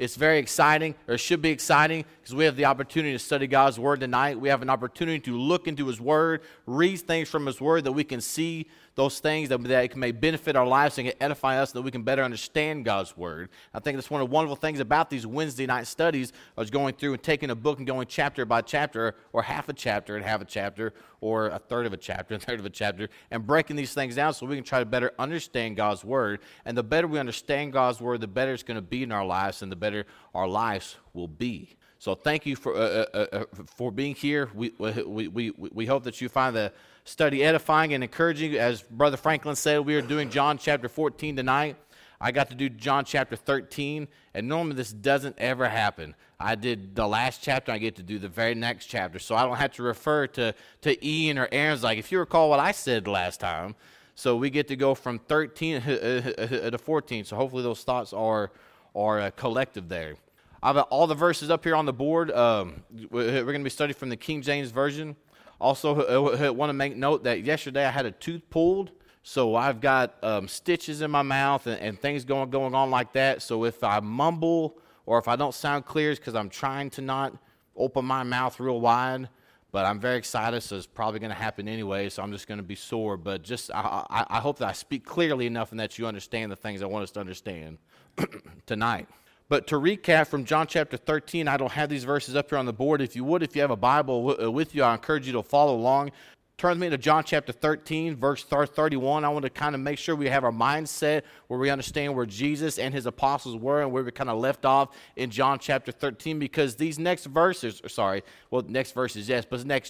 It's very exciting, or it should be exciting, because we have the opportunity to study God's Word tonight. We have an opportunity to look into His Word, read things from His Word, that we can see those things that may benefit our lives and edify us, that we can better understand God's Word. I think that's one of the wonderful things about these Wednesday night studies. I was going through and taking a book and going chapter by chapter, or half a chapter and half a chapter, or a third of a chapter and a third of a chapter, and breaking these things down so we can try to better understand God's Word. And the better we understand God's Word, the better it's going to be in our lives, and the better our lives will be. So thank you for being here. We hope that you find the study edifying and encouraging. As Brother Franklin said, we are doing John chapter 14 tonight. I got to do John chapter 13, and normally this doesn't ever happen. I did the last chapter, I get to do the very next chapter, so I don't have to refer to Ian or Aaron's like, if you recall what I said last time. So we get to go from 13 to 14, so hopefully those thoughts are collective there. I've got all the verses up here on the board. We're going to be studying from the King James Version. Also, I want to make note that yesterday I had a tooth pulled, so I've got stitches in my mouth and things going on like that. So if I mumble or if I don't sound clear, it's because I'm trying to not open my mouth real wide. But I'm very excited, so it's probably going to happen anyway, so I'm just going to be sore. But just I hope that I speak clearly enough and that you understand the things I want us to understand tonight. But to recap from John chapter 13, I don't have these verses up here on the board. If you have a Bible with you, I encourage you to follow along. Turn with me to John chapter 13, verse 31. I want to kind of make sure we have our mindset where we understand where Jesus and his apostles were and where we kind of left off in John chapter 13, because these next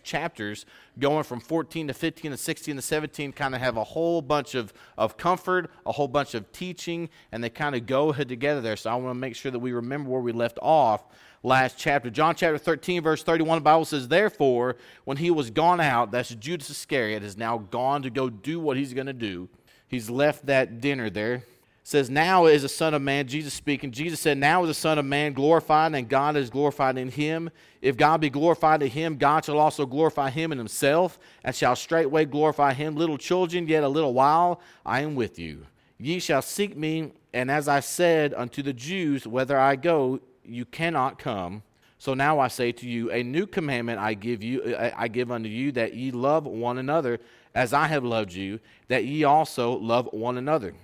chapters going from 14 to 15 to 16 to 17 kind of have a whole bunch of comfort, a whole bunch of teaching, and they kind of go together there. So I want to make sure that we remember where we left off last chapter. John chapter 13, verse 31, the Bible says, therefore, when he was gone out, that's Judas Iscariot, is now gone to go do what he's going to do. He's left that dinner there. It says, now is the Son of Man, Jesus speaking. Jesus said, now is the Son of Man glorified, and God is glorified in him. If God be glorified in him, God shall also glorify him in himself, and shall straightway glorify him. Little children, yet a little while I am with you. Ye shall seek me, and as I said unto the Jews, whether I go, you cannot come. So now I say to you, a new commandment I give unto you, that ye love one another as I have loved you, that ye also love one another.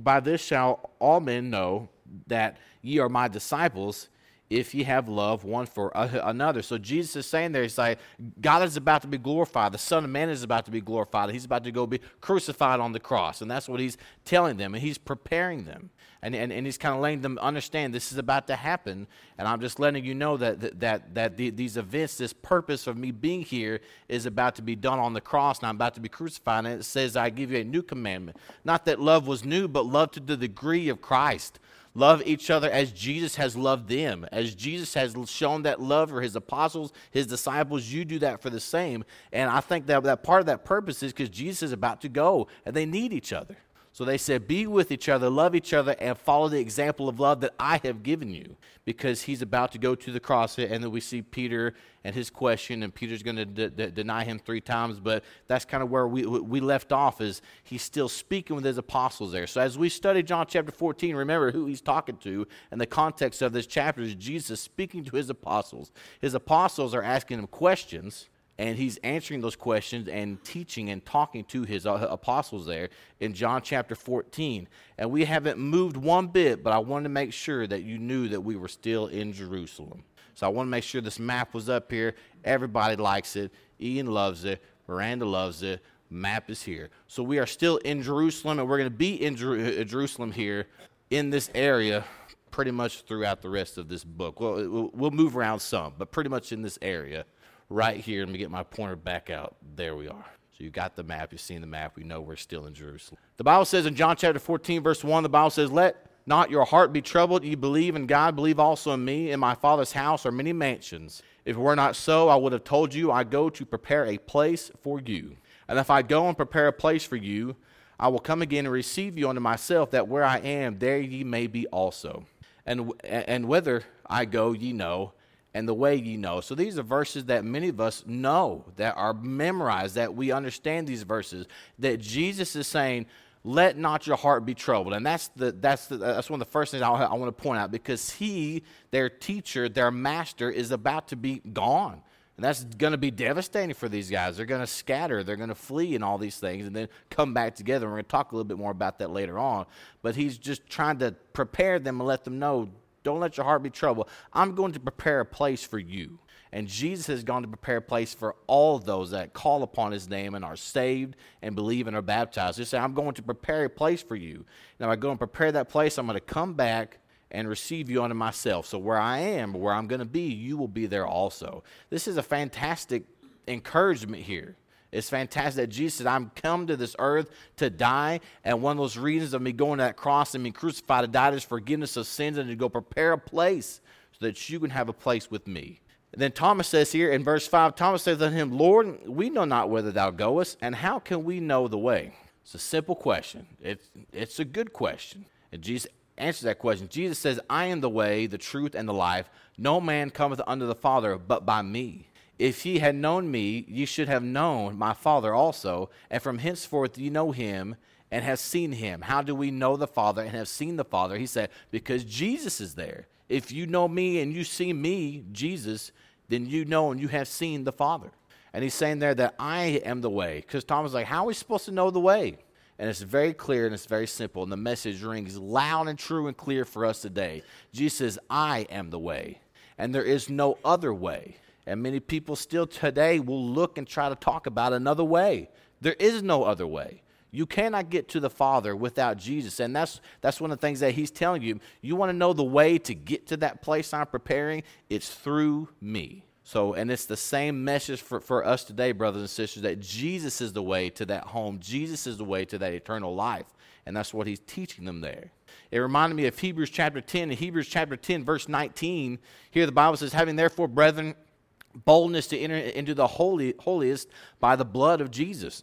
By this shall all men know that ye are my disciples, if ye have love one for another. So Jesus is saying there, he's like, God is about to be glorified. The Son of Man is about to be glorified. He's about to go be crucified on the cross. And that's what he's telling them. And he's preparing them. And he's kind of letting them understand this is about to happen. And I'm just letting you know that these events, this purpose of me being here is about to be done on the cross. And I'm about to be crucified. And it says, I give you a new commandment. Not that love was new, but love to the degree of Christ. Love each other as Jesus has loved them, as Jesus has shown that love for his apostles, his disciples. You do that for the same. And I think that part of that purpose is because Jesus is about to go, and they need each other. So they said, be with each other, love each other, and follow the example of love that I have given you, because he's about to go to the cross. And then we see Peter and his question, and Peter's going to deny him three times. But that's kind of where we left off, is he's still speaking with his apostles there. So as we study John chapter 14, remember who he's talking to, and the context of this chapter is Jesus speaking to his apostles. His apostles are asking him questions, and he's answering those questions and teaching and talking to his apostles there in John chapter 14. And we haven't moved one bit, but I wanted to make sure that you knew that we were still in Jerusalem. So I want to make sure this map was up here. Everybody likes it. Ian loves it. Miranda loves it. Map is here. So we are still in Jerusalem, and we're going to be in Jerusalem here in this area pretty much throughout the rest of this book. We'll move around some, but pretty much in this area. Right here, let me get my pointer back out. There we are. So you got the map. You've seen the map. We know we're still in Jerusalem. The Bible says in John chapter 14, verse 1, the Bible says, let not your heart be troubled. You believe in God, believe also in me. In my Father's house are many mansions. If it were not so, I would have told you, I go to prepare a place for you. And if I go and prepare a place for you, I will come again and receive you unto myself, that where I am, there ye may be also. And whither I go, ye know, and the way ye know. So these are verses that many of us know, that are memorized, that we understand these verses, that Jesus is saying, let not your heart be troubled. And that's one of the first things I want to point out, because he, their teacher, their master, is about to be gone. And that's going to be devastating for these guys. They're going to scatter. They're going to flee and all these things and then come back together. And we're going to talk a little bit more about that later on. But he's just trying to prepare them and let them know, don't let your heart be troubled. I'm going to prepare a place for you. And Jesus has gone to prepare a place for all those that call upon his name and are saved and believe and are baptized. He said, I'm going to prepare a place for you. Now, I go and prepare that place. I'm going to come back and receive you unto myself. So where I am, where I'm going to be, you will be there also. This is a fantastic encouragement here. It's fantastic that Jesus said, I'm come to this earth to die. And one of those reasons of me going to that cross and being crucified to die is forgiveness of sins and to go prepare a place so that you can have a place with me. And then Thomas says here in verse 5, Thomas says unto him, Lord, we know not whither thou goest, and how can we know the way? It's a simple question. It's a good question. And Jesus answers that question. Jesus says, I am the way, the truth, and the life. No man cometh unto the Father but by me. If ye had known me, ye should have known my Father also, and from henceforth ye know him and have seen him. How do we know the Father and have seen the Father? He said, because Jesus is there. If you know me and you see me, Jesus, then you know and you have seen the Father. And he's saying there that I am the way. Because Thomas is like, how are we supposed to know the way? And it's very clear and it's very simple. And the message rings loud and true and clear for us today. Jesus says, I am the way. And there is no other way. And many people still today will look and try to talk about another way. There is no other way. You cannot get to the Father without Jesus. And that's one of the things that he's telling you. You want to know the way to get to that place I'm preparing? It's through me. So, and it's the same message for us today, brothers and sisters, that Jesus is the way to that home. Jesus is the way to that eternal life. And that's what he's teaching them there. It reminded me of Hebrews chapter 10. In Hebrews chapter 10, verse 19, here the Bible says, having therefore, brethren, boldness to enter into the holiest by the blood of Jesus.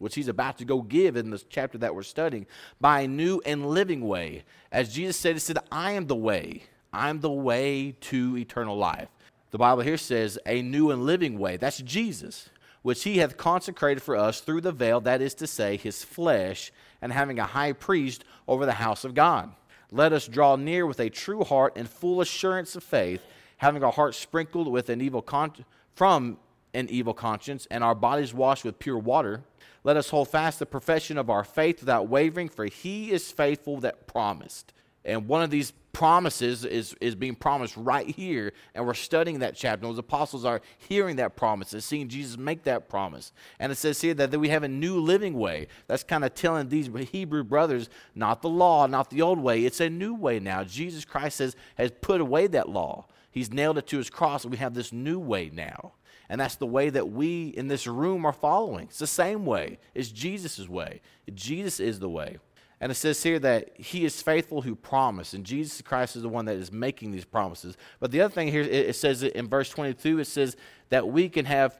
Which he's about to go give in this chapter that we're studying, by a new and living way. As Jesus said, he said, I am the way. I'm the way to eternal life. The Bible here says, a new and living way. That's Jesus, which he hath consecrated for us through the veil, that is to say, his flesh, and having a high priest over the house of God. Let us draw near with a true heart and full assurance of faith, having our hearts sprinkled with an evil conscience, and our bodies washed with pure water. Let us hold fast the profession of our faith without wavering, for he is faithful that promised. And one of these promises is being promised right here, and we're studying that chapter. Those apostles are hearing that promise and seeing Jesus make that promise. And it says here that we have a new living way. That's kind of telling these Hebrew brothers, not the law, not the old way. It's a new way now. Jesus Christ has put away that law. He's nailed it to his cross, and we have this new way now. And that's the way that we in this room are following. It's the same way. It's Jesus' way. Jesus is the way. And it says here that he is faithful who promised. And Jesus Christ is the one that is making these promises. But the other thing here, it says in verse 22, it says that we can have,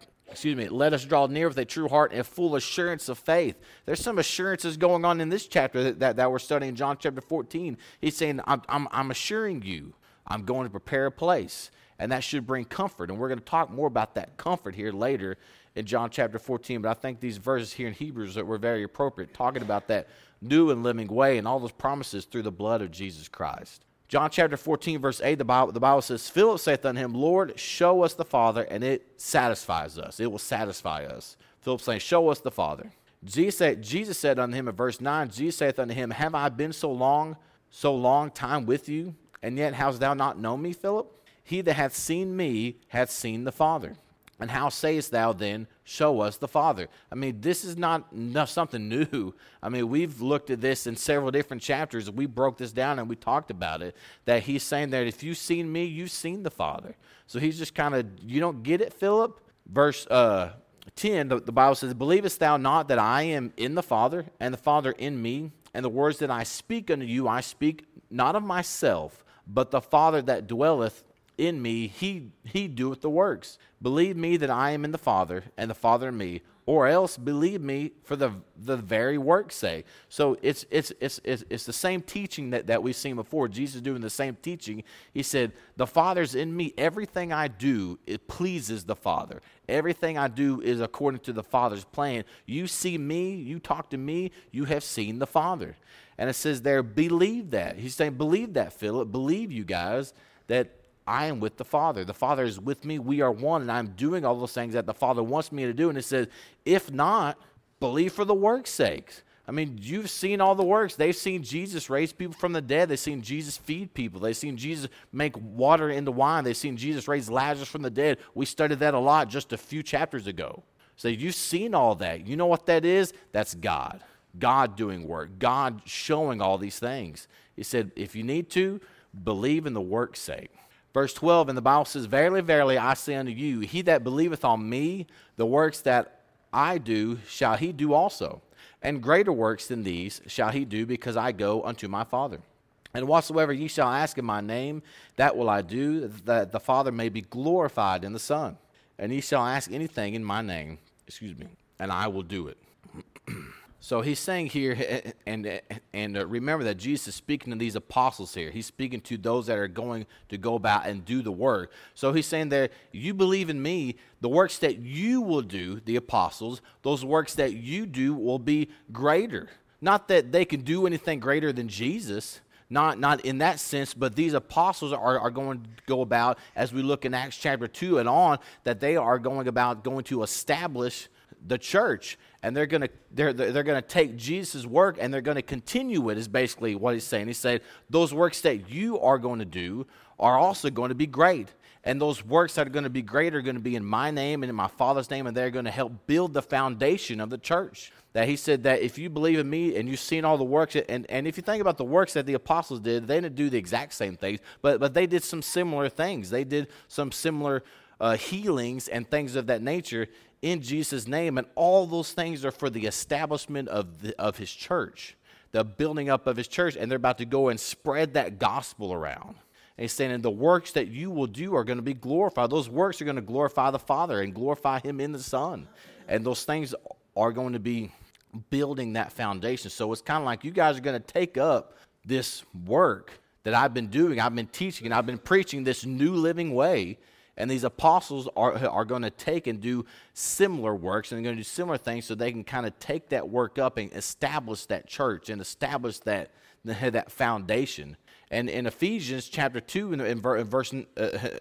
let us draw near with a true heart and full assurance of faith. There's some assurances going on in this chapter that we're studying in John chapter 14. He's saying, I'm assuring you, I'm going to prepare a place. And that should bring comfort. And we're going to talk more about that comfort here later in John chapter 14. But I think these verses here in Hebrews were very appropriate, talking about that new and living way and all those promises through the blood of Jesus Christ. John chapter 14, verse 8, the Bible says, Philip saith unto him, Lord, show us the Father, and it satisfies us. It will satisfy us. Philip saying, show us the Father. Jesus said unto him in verse 9, Jesus saith unto him, have I been so long time with you, and yet hast thou not known me, Philip? He that hath seen me hath seen the Father. And how sayest thou then, show us the Father? I mean, this is not something new. I mean, we've looked at this in several different chapters. We broke this down and we talked about it, that he's saying that if you've seen me, you've seen the Father. So he's just kind of, you don't get it, Philip? Verse 10, the Bible says, believest thou not that I am in the Father, and the Father in me? And the words that I speak unto you, I speak not of myself, but the Father that dwelleth in me, he doeth the works. Believe me that I am in the Father, and the Father in me. or else believe me for the very work's sake. So it's the same teaching that we've seen before. Jesus doing the same teaching. He said, the Father's in me. Everything I do, it pleases the Father. Everything I do is according to the Father's plan. You see me, you talk to me, you have seen the Father. And it says there, believe that. He's saying, believe that, Philip. Believe, you guys, that I am with the Father. The Father is with me. We are one, and I'm doing all those things that the Father wants me to do. And it says, if not, believe for the work's sake. I mean, you've seen all the works. They've seen Jesus raise people from the dead. They've seen Jesus feed people. They've seen Jesus make water into wine. They've seen Jesus raise Lazarus from the dead. We studied that a lot just a few chapters ago. So you've seen all that. You know what that is? That's God. God doing work. God showing all these things. He said, if you need to, believe in the work's sake. Verse 12, and the Bible says, verily, verily, I say unto you, he that believeth on me, the works that I do, shall he do also. And greater works than these shall he do, because I go unto my Father. And whatsoever ye shall ask in my name, that will I do, that the Father may be glorified in the Son. And ye shall ask anything in my name, and I will do it. So he's saying here, and remember that Jesus is speaking to these apostles here. He's speaking to those that are going to go about and do the work. So he's saying there, you believe in me, the works that you will do, the apostles, those works that you do will be greater. Not that they can do anything greater than Jesus, not in that sense, but these apostles are going to go about, as we look in Acts chapter 2 and on, that they are going to establish the church, and they're gonna take Jesus' work and they're gonna continue it, is basically what he's saying. He said those works that you are going to do are also going to be great, and those works that are going to be great are going to be in my name and in my Father's name, and they're going to help build the foundation of the church. That he said that if you believe in me and you've seen all the works, and if you think about the works that the apostles did, they didn't do the exact same things, but they did some similar things. They did some similar healings and things of that nature in Jesus' name, and all those things are for the establishment of his church, the building up of his church, and they're about to go and spread that gospel around. And he's saying, and the works that you will do are going to be glorified. Those works are going to glorify the Father and glorify him in the Son, and those things are going to be building that foundation. So it's kind of like you guys are going to take up this work that I've been doing, I've been teaching, and I've been preaching this new living way. And these apostles are going to take and do similar works, and they're going to do similar things so they can kind of take that work up and establish that church and establish that foundation. And in Ephesians chapter 2 in verse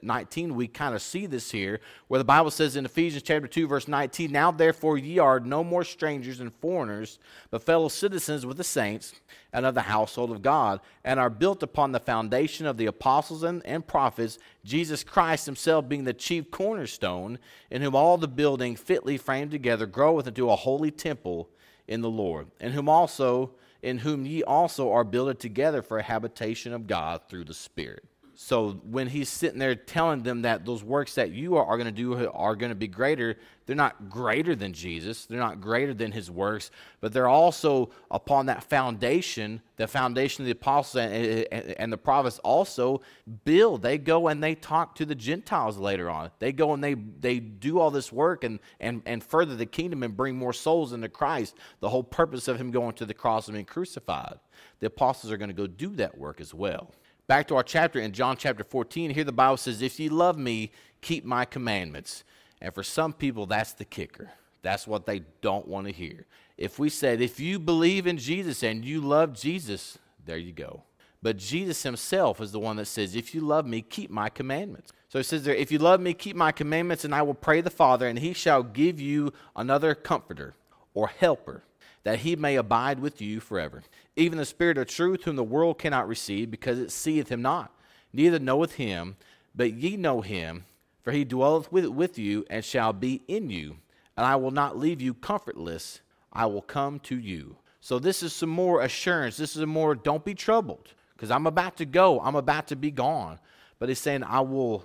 19, we kind of see this here, where the Bible says in Ephesians chapter 2 verse 19, now therefore ye are no more strangers and foreigners, but fellow citizens with the saints and of the household of God, and are built upon the foundation of the apostles and prophets, Jesus Christ himself being the chief cornerstone, in whom all the building fitly framed together groweth into a holy temple in the Lord, in whom ye also are builded together for a habitation of God through the Spirit. So when he's sitting there telling them that those works that you are going to do are going to be greater, they're not greater than Jesus. They're not greater than his works, but they're also upon that foundation, the foundation of the apostles and the prophets also build. They go and they talk to the Gentiles later on. They go and they do all this work and further the kingdom and bring more souls into Christ. The whole purpose of him going to the cross and being crucified. The apostles are going to go do that work as well. Back to our chapter in John chapter 14, here the Bible says, if ye love me, keep my commandments. And for some people, that's the kicker. That's what they don't want to hear. If we said, if you believe in Jesus and you love Jesus, there you go. But Jesus himself is the one that says, if you love me, keep my commandments. So it says there, if you love me, keep my commandments, and I will pray the Father, and he shall give you another comforter or helper, that he may abide with you forever. Even the Spirit of truth, whom the world cannot receive, because it seeth him not, neither knoweth him, but ye know him, for he dwelleth with you, and shall be in you. And I will not leave you comfortless, I will come to you. So this is some more assurance. This is a more, don't be troubled, because I'm about to go, I'm about to be gone. But he's saying, I will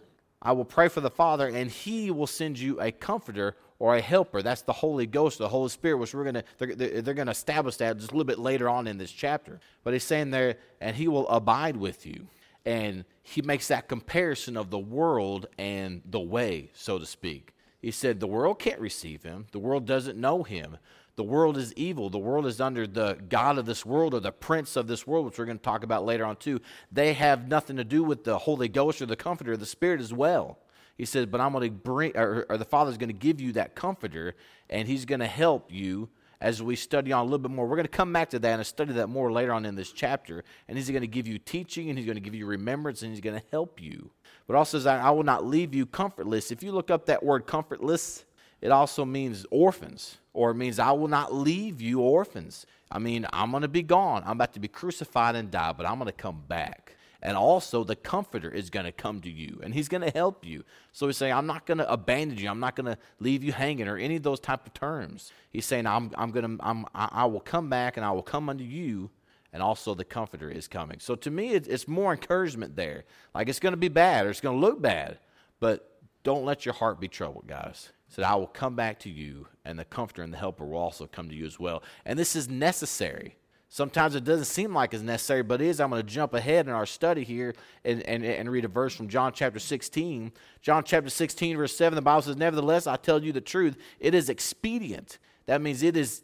pray for the Father, and he will send you a comforter, or a helper. That's the Holy Ghost, the Holy Spirit, which they're going to establish that just a little bit later on in this chapter. But he's saying there, and he will abide with you. And he makes that comparison of the world and the way, so to speak. He said, the world can't receive him. The world doesn't know him. The world is evil. The world is under the god of this world, or the prince of this world, which we're going to talk about later on too. They have nothing to do with the Holy Ghost or the Comforter, or the Spirit as well. He said, but I'm going to bring, or the Father's going to give you that Comforter, and he's going to help you as we study on a little bit more. We're going to come back to that and study that more later on in this chapter. And he's going to give you teaching, and he's going to give you remembrance, and he's going to help you. But also says, I will not leave you comfortless. If you look up that word comfortless, it also means orphans, or it means I will not leave you orphans. I mean, I'm going to be gone. I'm about to be crucified and die, but I'm going to come back. And also the Comforter is going to come to you, and he's going to help you. So he's saying, I'm not going to abandon you. I'm not going to leave you hanging, or any of those type of terms. He's saying, I will come back, and I will come unto you, and also the Comforter is coming. So to me, it's more encouragement there. Like, it's going to be bad, or it's going to look bad, but don't let your heart be troubled, guys. He said, I will come back to you, and the Comforter and the Helper will also come to you as well. And this is necessary. Sometimes it doesn't seem like it's necessary, but it is. I'm going to jump ahead in our study here and read a verse from John chapter 16. John chapter 16, verse 7, the Bible says, nevertheless, I tell you the truth, it is expedient. That means it is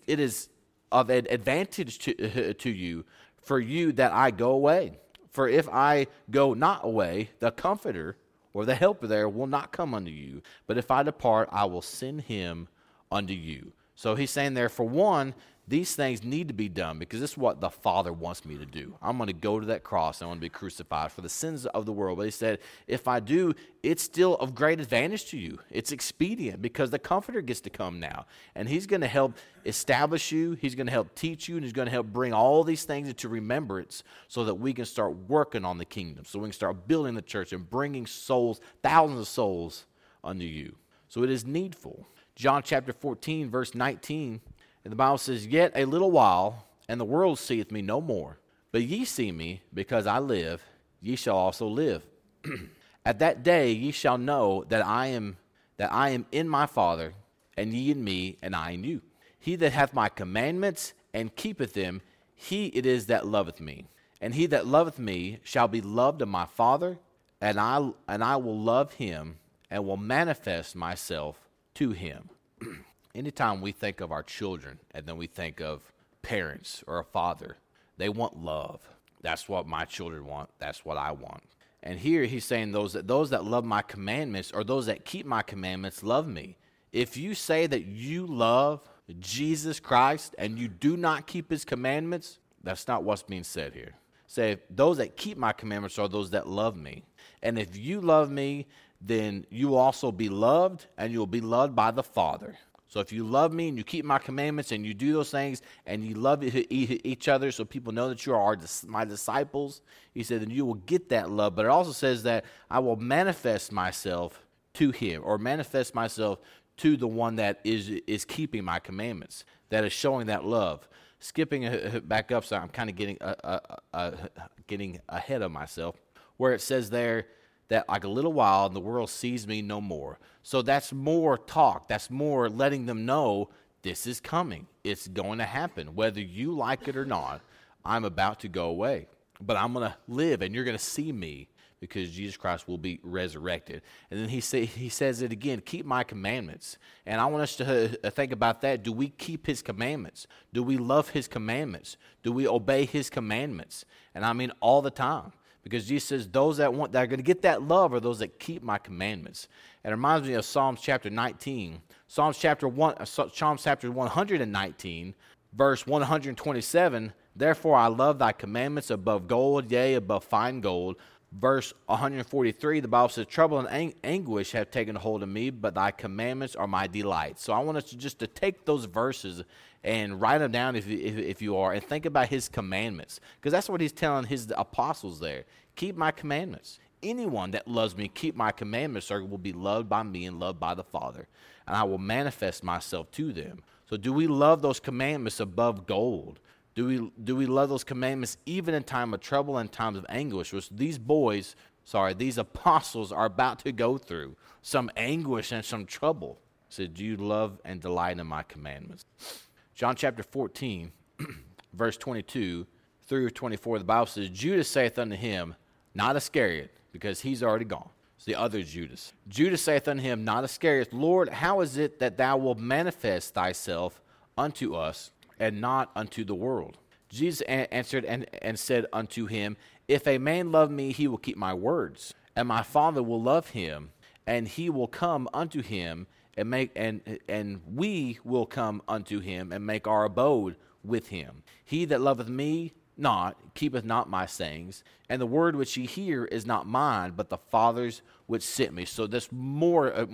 of an advantage to you, for you, that I go away. For if I go not away, the Comforter, or the Helper there, will not come unto you. But if I depart, I will send him unto you. So he's saying there, for one, these things need to be done because this is what the Father wants me to do. I'm going to go to that cross. I'm going to be crucified for the sins of the world. But he said, if I do, it's still of great advantage to you. It's expedient because the Comforter gets to come now. And he's going to help establish you. He's going to help teach you. And he's going to help bring all these things into remembrance so that we can start working on the kingdom. So we can start building the church and bringing souls, thousands of souls unto you. So it is needful. John chapter 14, verse 19. And the Bible says, yet a little while, and the world seeth me no more. But ye see me, because I live, ye shall also live. At that day ye shall know that I am in my Father, and ye in me, and I in you. He that hath my commandments, and keepeth them, he it is that loveth me. And he that loveth me shall be loved of my Father, and I will love him, and will manifest myself to him. Anytime we think of our children and then we think of parents or a father, they want love. That's what my children want. That's what I want. And here he's saying those that love my commandments, or those that keep my commandments, love me. If you say that you love Jesus Christ and you do not keep his commandments, that's not what's being said here. Say, those that keep my commandments are those that love me. And if you love me, then you will also be loved, and you will be loved by the Father. So if you love me and you keep my commandments and you do those things and you love each other so people know that you are my disciples, he said, then you will get that love. But it also says that I will manifest myself to him, or manifest myself to the one that is keeping my commandments, that is showing that love. Skipping back up, so I'm kind of getting ahead of myself, where it says there, that like a little while and the world sees me no more. So that's more talk. That's more letting them know this is coming. It's going to happen. Whether you like it or not, I'm about to go away. But I'm going to live, and you're going to see me because Jesus Christ will be resurrected. And then he says it again, keep my commandments. And I want us to think about that. Do we keep his commandments? Do we love his commandments? Do we obey his commandments? And I mean all the time. Because Jesus says those that are going to get that love are those that keep my commandments. And it reminds me of Psalms chapter 19. Psalms chapter 119, verse 127, therefore I love thy commandments above gold, yea, above fine gold. Verse 143, the Bible says, trouble and anguish have taken hold of me, but thy commandments are my delight. So I want us to take those verses and write them down if you are, and think about his commandments. Because that's what he's telling his apostles there. Keep my commandments. Anyone that loves me, keep my commandments, or will be loved by me and loved by the Father. And I will manifest myself to them. So do we love those commandments above gold? Do we love those commandments even in time of trouble and times of anguish, which these apostles are about to go through, some anguish and some trouble? He said, do you love and delight in my commandments? John chapter 14, verse 22 through 24, the Bible says, Judas saith unto him, not Iscariot, because he's already gone. It's the other Judas. Judas saith unto him, not Iscariot, Lord, how is it that thou wilt manifest thyself unto us, and not unto the world? Jesus answered and said unto him, if a man love me, he will keep my words, and my Father will love him, and he will come unto him, and we will come unto him, and make our abode with him. He that loveth me not, keepeth not my sayings, and the word which ye hear is not mine, but the Father's which sent me. So this more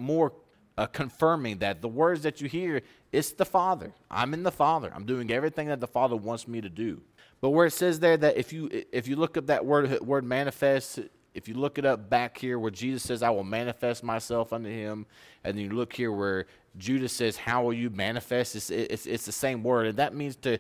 confirming that the words that you hear, it's the Father. I'm in the Father. I'm doing everything that the Father wants me to do. But where it says there that if you look up that word manifest, if you look it up back here where Jesus says, I will manifest myself unto him, and then you look here where Judas says, how will you manifest? It's the same word, and that means to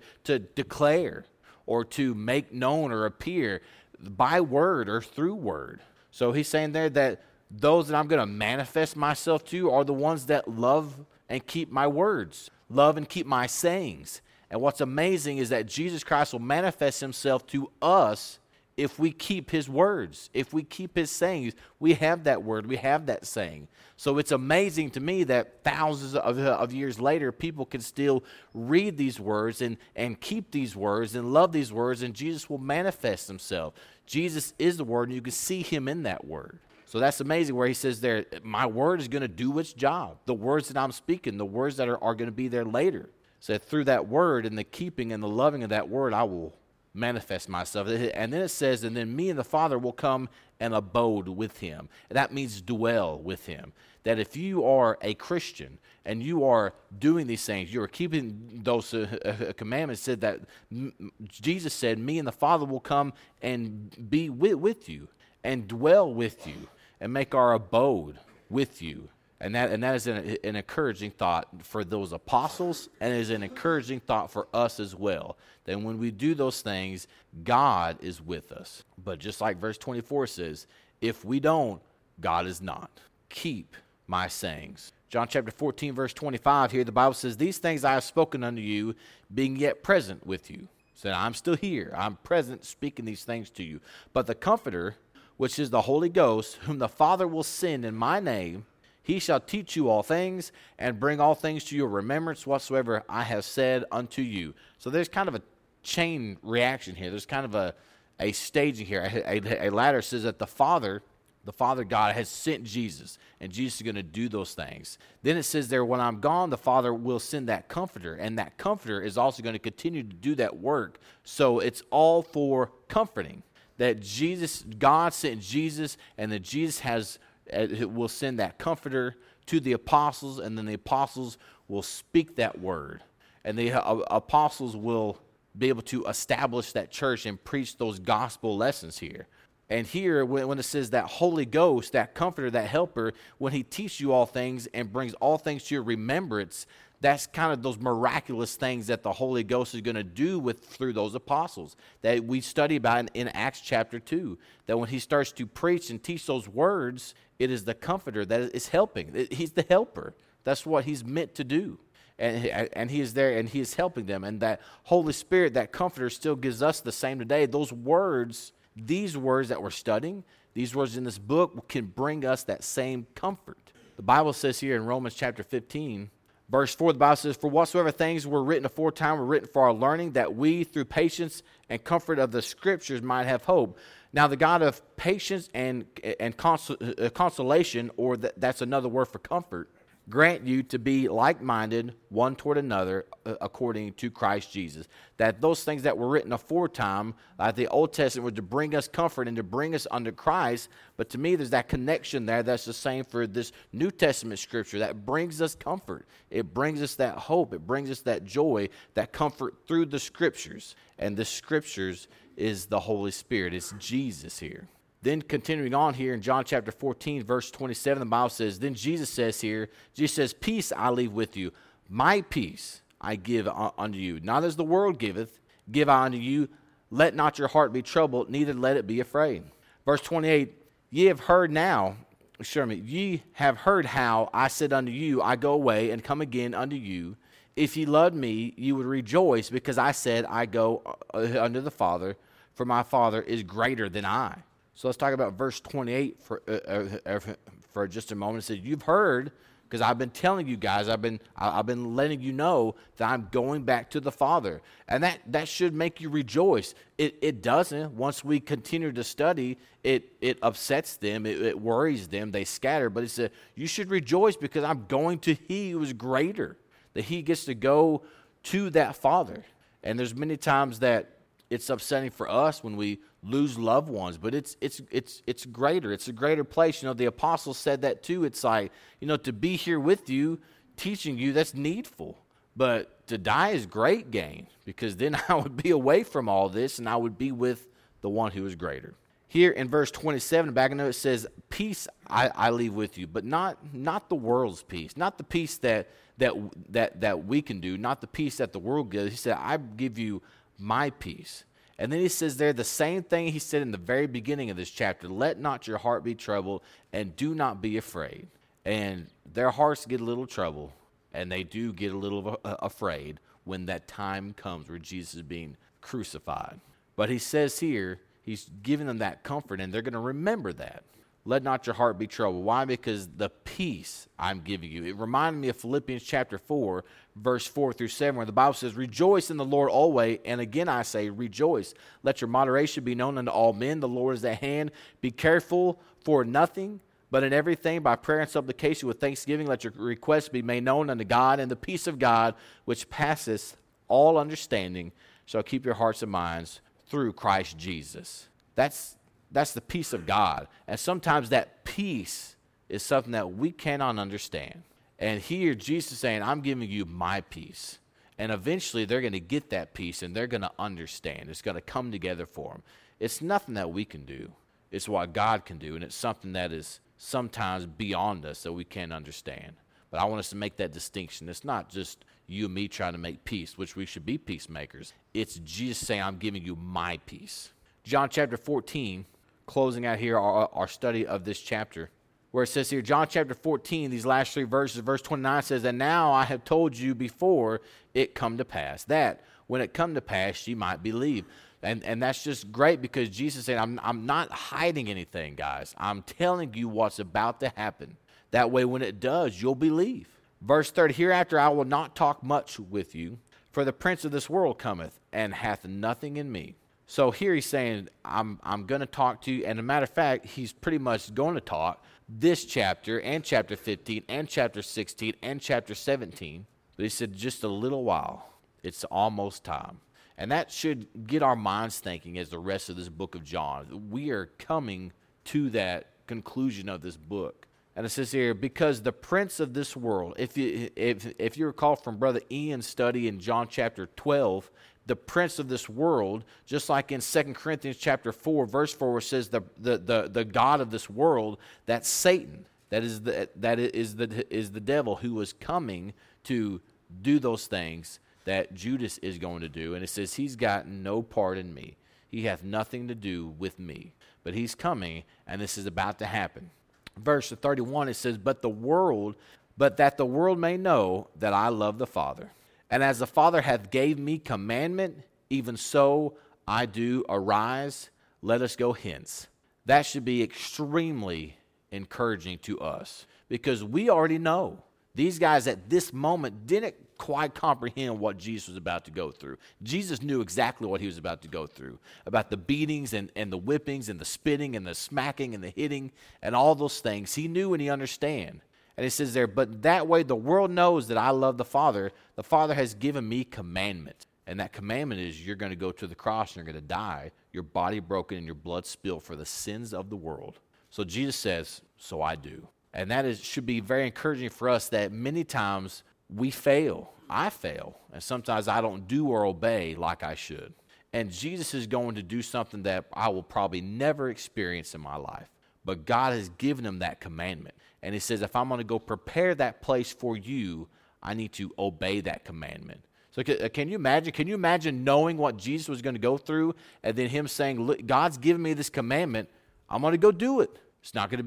declare or to make known or appear by word or through word. So he's saying there that those that I'm going to manifest myself to are the ones that love and keep my words, love and keep my sayings. And what's amazing is that Jesus Christ will manifest himself to us if we keep his words, if we keep his sayings. We have that word, we have that saying. So it's amazing to me that thousands of years later, people can still read these words and keep these words and love these words, and Jesus will manifest himself. Jesus is the word, and you can see him in that word. So that's amazing where he says there, my word is going to do its job. The words that I'm speaking, the words that are going to be there later. So through that word and the keeping and the loving of that word, I will manifest myself. And then it says, and then me and the Father will come and abode with him. And that means dwell with him. That if you are a Christian and you are doing these things, you are keeping those commandments, said that Jesus said, me and the Father will come and be with you and dwell with you and make our abode with you. And that is an encouraging thought for those apostles, and it is an encouraging thought for us as well. That when we do those things, God is with us. But just like verse 24 says, if we don't, God is not. Keep my sayings. John chapter 14, verse 25 here, the Bible says, these things I have spoken unto you, being yet present with you. So I'm still here. I'm present speaking these things to you. But the Comforter, which is the Holy Ghost, whom the Father will send in my name, he shall teach you all things and bring all things to your remembrance whatsoever I have said unto you. So there's kind of a chain reaction here. There's kind of a staging here. A ladder says that the Father God has sent Jesus, and Jesus is going to do those things. Then it says there, when I'm gone, the Father will send that Comforter, and that Comforter is also going to continue to do that work. So it's all for comforting. That Jesus, God sent Jesus, and that Jesus will send that Comforter to the apostles, and then the apostles will speak that word. And the apostles will be able to establish that church and preach those gospel lessons here. And here, when it says that Holy Ghost, that Comforter, that Helper, when he teaches you all things and brings all things to your remembrance, that's kind of those miraculous things that the Holy Ghost is going to do through those apostles that we study about in Acts chapter 2. That when he starts to preach and teach those words, it is the Comforter that is helping. He's the helper. That's what he's meant to do. And he is there, and he is helping them. And that Holy Spirit, that Comforter, still gives us the same today. Those words, these words that we're studying, these words in this book can bring us that same comfort. The Bible says here in Romans chapter 15, Verse 4, the Bible says, for whatsoever things were written aforetime were written for our learning, that we, through patience and comfort of the Scriptures, might have hope. Now, the God of patience and consolation, or that's another word for comfort, grant you to be like-minded one toward another according to Christ Jesus. That those things that were written aforetime, like the Old Testament, were to bring us comfort and to bring us under Christ. But to me, there's that connection there that's the same for this New Testament scripture that brings us comfort. It brings us that hope. It brings us that joy, that comfort through the scriptures. And the scriptures is the Holy Spirit. It's Jesus here. Then continuing on here in John chapter 14, verse 27, the Bible says, then Jesus says, peace I leave with you. My peace I give unto you. Not as the world giveth, give I unto you. Let not your heart be troubled, neither let it be afraid. Verse 28, ye have heard how I said unto you, I go away and come again unto you. If ye loved me, ye would rejoice, because I said I go unto the Father, for my Father is greater than I. So let's talk about verse 28 for just a moment. It says, you've heard, because I've been telling you guys, I've been letting you know that I'm going back to the Father. And that should make you rejoice. It doesn't. Once we continue to study, it upsets them, it worries them, they scatter. But it said, you should rejoice because I'm going to He who is greater, that He gets to go to that Father. And there's many times that it's upsetting for us when we lose loved ones, but it's greater. It's a greater place. You know, the apostles said that too. It's like, you know, to be here with you, teaching you, that's needful. But to die is great gain, because then I would be away from all this and I would be with the one who is greater. Here in verse 27, back in it says, peace I leave with you, but not the world's peace, not the peace that we can do, not the peace that the world gives. He said, I give you my peace. And then he says there the same thing he said in the very beginning of this chapter, let not your heart be troubled and do not be afraid. And their hearts get a little trouble, and they do get a little afraid when that time comes where Jesus is being crucified. But he says here, he's giving them that comfort, and they're going to remember that. Let not your heart be troubled. Why? Because the peace I'm giving you. It reminded me of Philippians chapter 4, verse 4 through 7, where the Bible says, rejoice in the Lord always, and again I say, rejoice. Let your moderation be known unto all men. The Lord is at hand. Be careful for nothing, but in everything by prayer and supplication with thanksgiving, let your requests be made known unto God, and the peace of God, which passeth all understanding, shall keep your hearts and minds through Christ Jesus. That's the peace of God. And sometimes that peace is something that we cannot understand. And here Jesus is saying, I'm giving you my peace. And eventually they're going to get that peace, and they're going to understand. It's going to come together for them. It's nothing that we can do. It's what God can do. And it's something that is sometimes beyond us that we can't understand. But I want us to make that distinction. It's not just you and me trying to make peace, which we should be peacemakers. It's Jesus saying, I'm giving you my peace. John chapter 14, closing out here our study of this chapter, where it says here, John chapter 14, these last three verses, verse 29 says, and now I have told you before it come to pass, that when it come to pass, ye might believe. And that's just great, because Jesus said, I'm not hiding anything, guys. I'm telling you what's about to happen. That way, when it does, you'll believe. Verse 30, hereafter I will not talk much with you, for the prince of this world cometh, and hath nothing in me. So here he's saying, I'm going to talk to you. And as a matter of fact, he's pretty much going to talk this chapter and chapter 15 and chapter 16 and chapter 17. But he said, just a little while. It's almost time. And that should get our minds thinking as the rest of this book of John. We are coming to that conclusion of this book. And it says here, because the prince of this world, if you recall from Brother Ian's study in John chapter 12, the prince of this world, just like in 2 Corinthians chapter 4, verse 4, where it says the God of this world, that's Satan, that is the devil who was coming to do those things that Judas is going to do. And it says, he's got no part in me. He hath nothing to do with me. But he's coming, and this is about to happen. Verse 31, it says, but that the world may know that I love the Father. And as the Father hath gave me commandment, even so I do. Arise, let us go hence. That should be extremely encouraging to us, because we already know. These guys at this moment didn't quite comprehend what Jesus was about to go through. Jesus knew exactly what he was about to go through, about the beatings and the whippings and the spitting and the smacking and the hitting and all those things. He knew and he understood. And it says there, but that way the world knows that I love the Father. The Father has given me commandment. And that commandment is, you're going to go to the cross and you're going to die, your body broken and your blood spilled for the sins of the world. So Jesus says, so I do. And that should be very encouraging for us, that many times we fail. I fail. And sometimes I don't do or obey like I should. And Jesus is going to do something that I will probably never experience in my life. But God has given him that commandment. And he says, if I'm going to go prepare that place for you, I need to obey that commandment. So can you imagine? Can you imagine knowing what Jesus was going to go through, and then him saying, look, God's given me this commandment. I'm going to go do it. It's not going to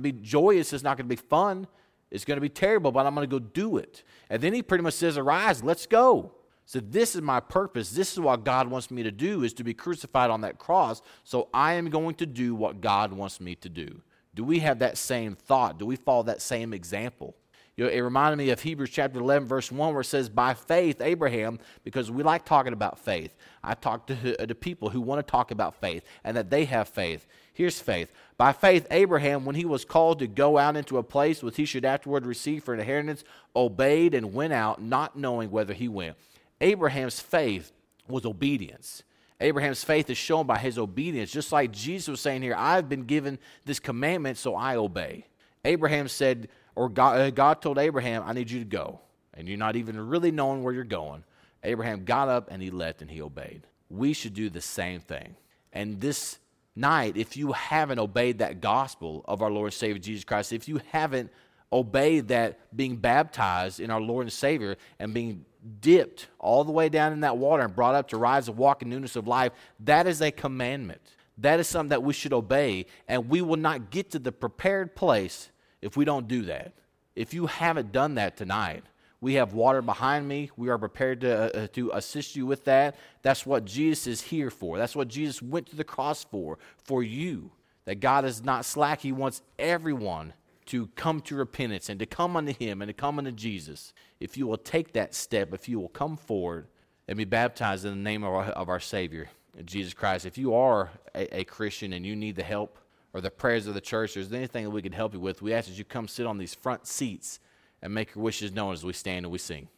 be joyous. It's not going to be fun. It's going to be terrible, but I'm going to go do it. And then he pretty much says, arise, let's go. So this is my purpose. This is what God wants me to do, is to be crucified on that cross. So I am going to do what God wants me to do. Do we have that same thought? Do we follow that same example? You know, it reminded me of Hebrews chapter 11, verse 1, where it says, by faith, Abraham, because we like talking about faith. I talk to people who want to talk about faith and that they have faith. Here's faith. By faith, Abraham, when he was called to go out into a place which he should afterward receive for inheritance, obeyed and went out, not knowing whether he went. Abraham's faith was obedience. Abraham's faith is shown by his obedience. Just like Jesus was saying here, I've been given this commandment, so I obey. Abraham said, or God told Abraham, I need you to go. And you're not even really knowing where you're going. Abraham got up and he left and he obeyed. We should do the same thing. And this night, if you haven't obeyed that gospel of our Lord and Savior Jesus Christ, if you haven't obeyed that being baptized in our Lord and Savior and being dipped all the way down in that water and brought up to rise and walk in newness of life, that is a commandment. That is something that we should obey, and we will not get to the prepared place if we don't do that. If you haven't done that tonight, we have water behind me. We are prepared to assist you with that. That's what Jesus is here for. That's what Jesus went to the cross for you. That God is not slack. He wants everyone to come to repentance and to come unto Him and to come unto Jesus. If you will take that step, if you will come forward and be baptized in the name of our Savior, Jesus Christ. If you are a Christian and you need the help or the prayers of the church, or is there anything that we can help you with, we ask that you come sit on these front seats and make your wishes known as we stand and we sing.